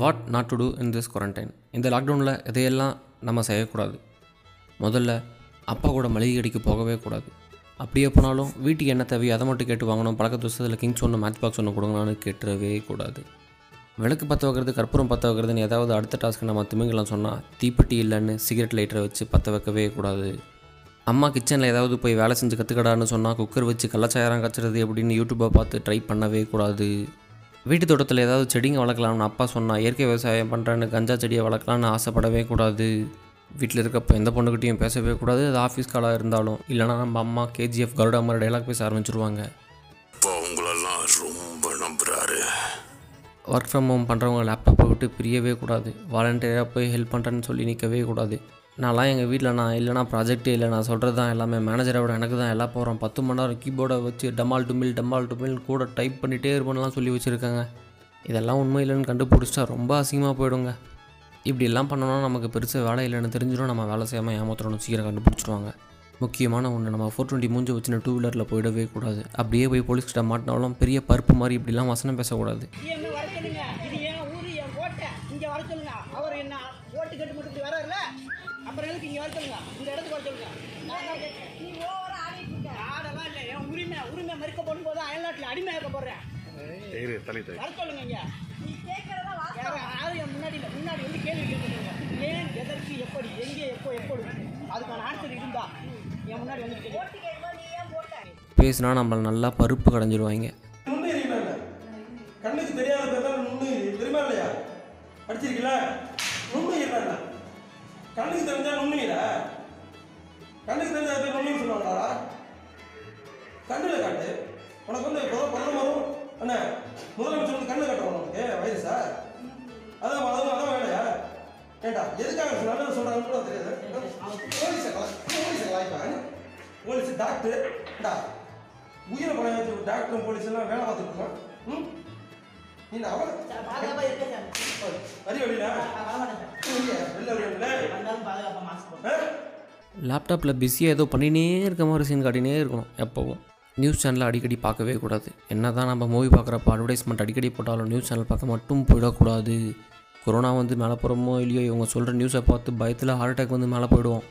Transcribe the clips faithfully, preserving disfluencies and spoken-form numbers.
What not to do in this quarantine. இந்த லாக்டவுனில் இதையெல்லாம் நம்ம செய்யக்கூடாது. முதல்ல அப்பா கூட மளிகை கடைக்கு போகவே கூடாது. அப்படியே போனாலும் வீட்டுக்கு என்ன தேவையோ அதை மட்டும் கேட்டு வாங்கணும். பழக்கத்து விஷயத்தில் கிங்ஸ் ஒன்று மேட்ச் பாக்ஸ் ஒன்று கொடுங்களான்னு கேட்டுறவே கூடாது. விளக்கு பற்ற வைக்கிறது, கற்பூரம் பற்ற வைக்கிறதுன்னு ஏதாவது அடுத்த டாஸ்க்கு நம்ம திமிங்கலாம் சொன்னால் தீப்பெட்டி இல்லைன்னு சிகரெட் லைட்டரை வச்சு பற்ற வைக்கவே கூடாது. அம்மா கிச்சனில் ஏதாவது போய் வேலை செஞ்சு கற்றுக்கடான்னு சொன்னால் குக்கர் வச்சு கள்ளச்சாயரம் கச்சுறது அப்படின்னு யூடியூப்பை பார்த்து ட்ரை பண்ணவே கூடாது. வீட்டு தோட்டத்தில் ஏதாவது செடிங்க வளர்க்கலாம்னு அப்பா சொன்னால் இயற்கை விவசாயம் பண்ணுறேன்னு கஞ்சா செடியை வளர்க்கலான்னு ஆசைப்படவே கூடாது. வீட்டில் இருக்கப்போ எந்த பொண்ணுக்கிட்டையும் பேசவே கூடாது. அது ஆஃபீஸ் காலாக இருந்தாலும். இல்லைனா நம்ம அம்மா கேஜிஎஃப் கருடா மாதிரி டைலாக் பேச ஆரம்பிச்சிருவாங்க. இப்போ அவங்களெல்லாம் ரொம்ப நம்புகிறாரு. ஒர்க் ஃப்ரம் ஹோம் பண்ணுறவங்க லேப்டாப்பை விட்டு பிரியவே கூடாது. வாலண்டியராக போய் ஹெல்ப் பண்ணுறேன்னு சொல்லி நிற்கவே கூடாது. நான்லாம் எங்கள் வீட்டில் நான் இல்லைனா ப்ராஜெக்டே இல்லை, நான் சொல்கிறது தான் எல்லாமே, மேனேஜரை விட எனக்கு தான் எல்லாம் போகிறோம், பத்து மணி நேரம் கீபோர்டை வச்சு டமால் டுமில் டமால் டுமில் கூட டைப் பண்ணிகிட்டே இருப்பேன்லாம் சொல்லி வச்சுருக்காங்க. இதெல்லாம் உண்மை இல்லைன்னு கண்டுபிடிச்சிட்டா ரொம்ப அசிங்கமாக போயிடுங்க. இப்படிலாம் பண்ணோன்னா நமக்கு பெருசாக வேலை இல்லைன்னு தெரிஞ்சிடும். நம்ம வேலை செய்யாமல் ஏமாத்துறோன்னு சீக்கிரம் கண்டுபிடிச்சிடுவாங்க. முக்கியமான ஒன்று, நம்ம ஃபோர் டுவெண்ட்டி மூஞ்சி வச்சுன்னு டூ வீலரில் போயிடவே கூடாது. அப்படியே போய் போலீஸ்கிட்ட மாட்டினாலும் பெரிய பருப்பு மாதிரி இப்படிலாம் வசனம் பேசக்கூடாது. பேசினா நம்மளை நல்லா பருப்பு கடைஞ்சிடுவாங்க. கண்ணுக்கு தெரிஞ்சா நுண்ணுங்கிற கண்ணுக்கு தெரிஞ்சா நுண்ணுன்னு சொல்லுவாங்களா? கண்ணில் காட்டு. உனக்கு வந்து பிரதமரும் அண்ணா முதலமைச்சர் வந்து கண்ணில் காட்டுவாங்க. உனக்கு வைரஸா? அதான் அதுவும் அதான் வேலையா? ஏண்டா எதுக்காக நல்லது சொல்கிறாங்கன்னு கூட தெரியாது. போலீஸை போலீஸை கலாய்ப்பாங்க. போலீஸு டாக்டர் டா உயிரை பழைய டாக்டரும் போலீஸெல்லாம் வேலை பார்த்துட்டு இருக்கான். ம் நீ அவன் வரி வழியா லேப்டாப்பில் பிஸியாக ஏதோ பண்ணினே இருக்க மாதிரி சீன் காட்டினே இருக்கணும். எப்போவும் நியூஸ் சேனலில் அடிக்கடி பார்க்கவே கூடாது. என்ன தான் நம்ம மூவி பார்க்குறப்போ அட்வர்டைஸ்மெண்ட் அடிக்கடி போட்டாலும் நியூஸ் சேனல் பார்க்க மட்டும் போயிடக்கூடாது. கொரோனா வந்து மேலே போகிறோமோ இல்லையோ இவங்க சொல்கிற நியூஸை பார்த்து பயத்தில் ஹார்ட் அட்டாக் வந்து மேலே போயிடுவோம்.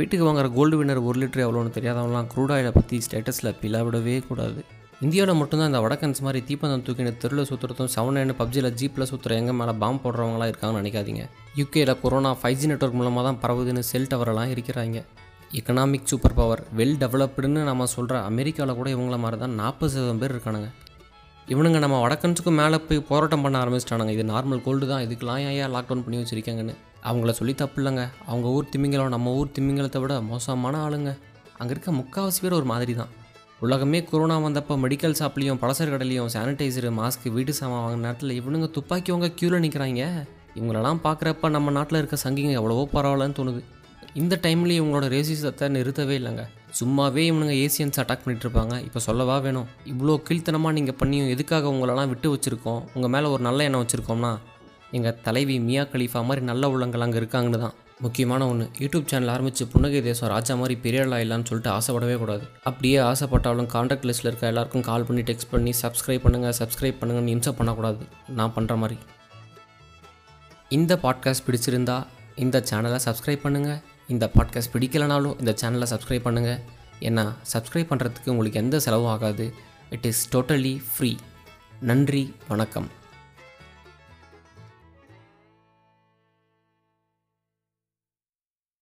வீட்டுக்கு வாங்குற கோல்டு வின்னர் ஒரு லிட்டர் எவ்வளோன்னு தெரியாதவங்களாம் க்ரூட் ஆயிலை பற்றி ஸ்டேட்டஸில் பிளவிடவே கூடாது. இந்தியாவில் மட்டும்தான் இந்த வடக்கன்ஸ் மாதிரி தீப்பந்தம் தூக்கின தெருவில் சுற்றுறதும் செவன் நைன் பப்ஜியில் ஜீப்பில் சுற்றுற எங்கே மேலே பாம்பு போடுறவங்களாம் இருக்காங்கன்னு நினைக்காதீங்க. யூகேயில் கொரோனா ஃபைவ் ஜி நெட்வொர்க் மூலமாக தான் பரவுதுன்னு செல் டவரெல்லாம் இருக்கிறாங்க. எக்கனாமிக் சூப்பர் பவர் வெல் டெவலப்டுன்னு நம்ம சொல்கிற அமெரிக்காவில் கூட இவங்கள மாதிரி தான் நாற்பது சதவீதம் பேர் இருக்கானுங்க. இவனுங்க நம்ம வடக்கன்ஸுக்கு மேலே போய் போராட்டம் பண்ண ஆரம்பிச்சிட்டானுங்க. இது நார்மல் கோல்டு தான், இதுக்கெலாம் ஏன் லாக்டவுன் பண்ணி வச்சுருக்காங்கன்னு. அவங்கள சொல்லி தப்பு இல்லைங்க. அவங்க ஊர் திமிங்கலோ நம்ம ஊர் திமிங்கலத்தை விட மோசமான ஆளுங்க. அங்கே இருக்க முக்கால்வாசி பேர் ஒரு மாதிரி தான். உலகமே கொரோனா வந்தப்போ மெடிக்கல் ஷாப்லேயும் பலசர் கடையிலையும் சானிடைசரு மாஸ்க்கு வீட்டு சாமான் வாங்கின நேரத்தில் இவனுங்க துப்பாக்கிவங்க க்யூவில் நிற்கிறாங்க. இவங்களெல்லாம் பார்க்குறப்ப நம்ம நாட்டில் இருக்க சங்கிங்க எவ்வளவோ பரவாயில்லன்னு தோணுது. இந்த டைம்லேயும் இவங்களோட ரேசிசத்தை நிறுத்தவே இல்லைங்க. சும்மாவே இவனுங்க ஏசியன்ஸ் அட்டாக் பண்ணிகிட்ருப்பாங்க. இப்போ சொல்லவா வேணும்? இவ்வளோ கீழ்த்தனமாக நீங்கள் பண்ணியும் எதுக்காக உங்களெல்லாம் விட்டு வச்சுருக்கோம், உங்கள் மேலே ஒரு நல்ல எண்ணம் வச்சுருக்கோம்னா எங்கள் தலைவி மியா கலீஃபா மாதிரி நல்ல உள்ளங்கள் அங்கே இருக்காங்கன்னு தான். முக்கியமான ஒன்று, யூடியூப் சேனல் ஆரம்பித்து புன்னகை தேசம் ராஜா மாதிரி பெரிய ஆள் ஆயிடலான்னு சொல்லிட்டு ஆசைப்படவே கூடாது. அப்படியே ஆசைப்பட்டாலும் கான்டாக்ட் லிஸ்ட்டில் இருக்க எல்லாருக்கும் கால் பண்ணி டெக்ஸ்ட் பண்ணி சப்ஸ்கிரைப் பண்ணுங்கள் சப்ஸ்கிரைப் பண்ணுங்கன்னு இம்சை பண்ணக்கூடாது. நான் பண்ணுற மாதிரி. இந்த பாட்காஸ்ட் பிடிச்சிருந்தா இந்த சேனலை சப்ஸ்கிரைப் பண்ணுங்கள். இந்த பாட்காஸ்ட் பிடிக்கலனாலும் இந்த சேனலை சப்ஸ்கிரைப் பண்ணுங்கள். ஏன்னா சப்ஸ்கிரைப் பண்ணுறதுக்கு உங்களுக்கு எந்த செலவும் ஆகாது. It is totally free. நன்றி, வணக்கம்.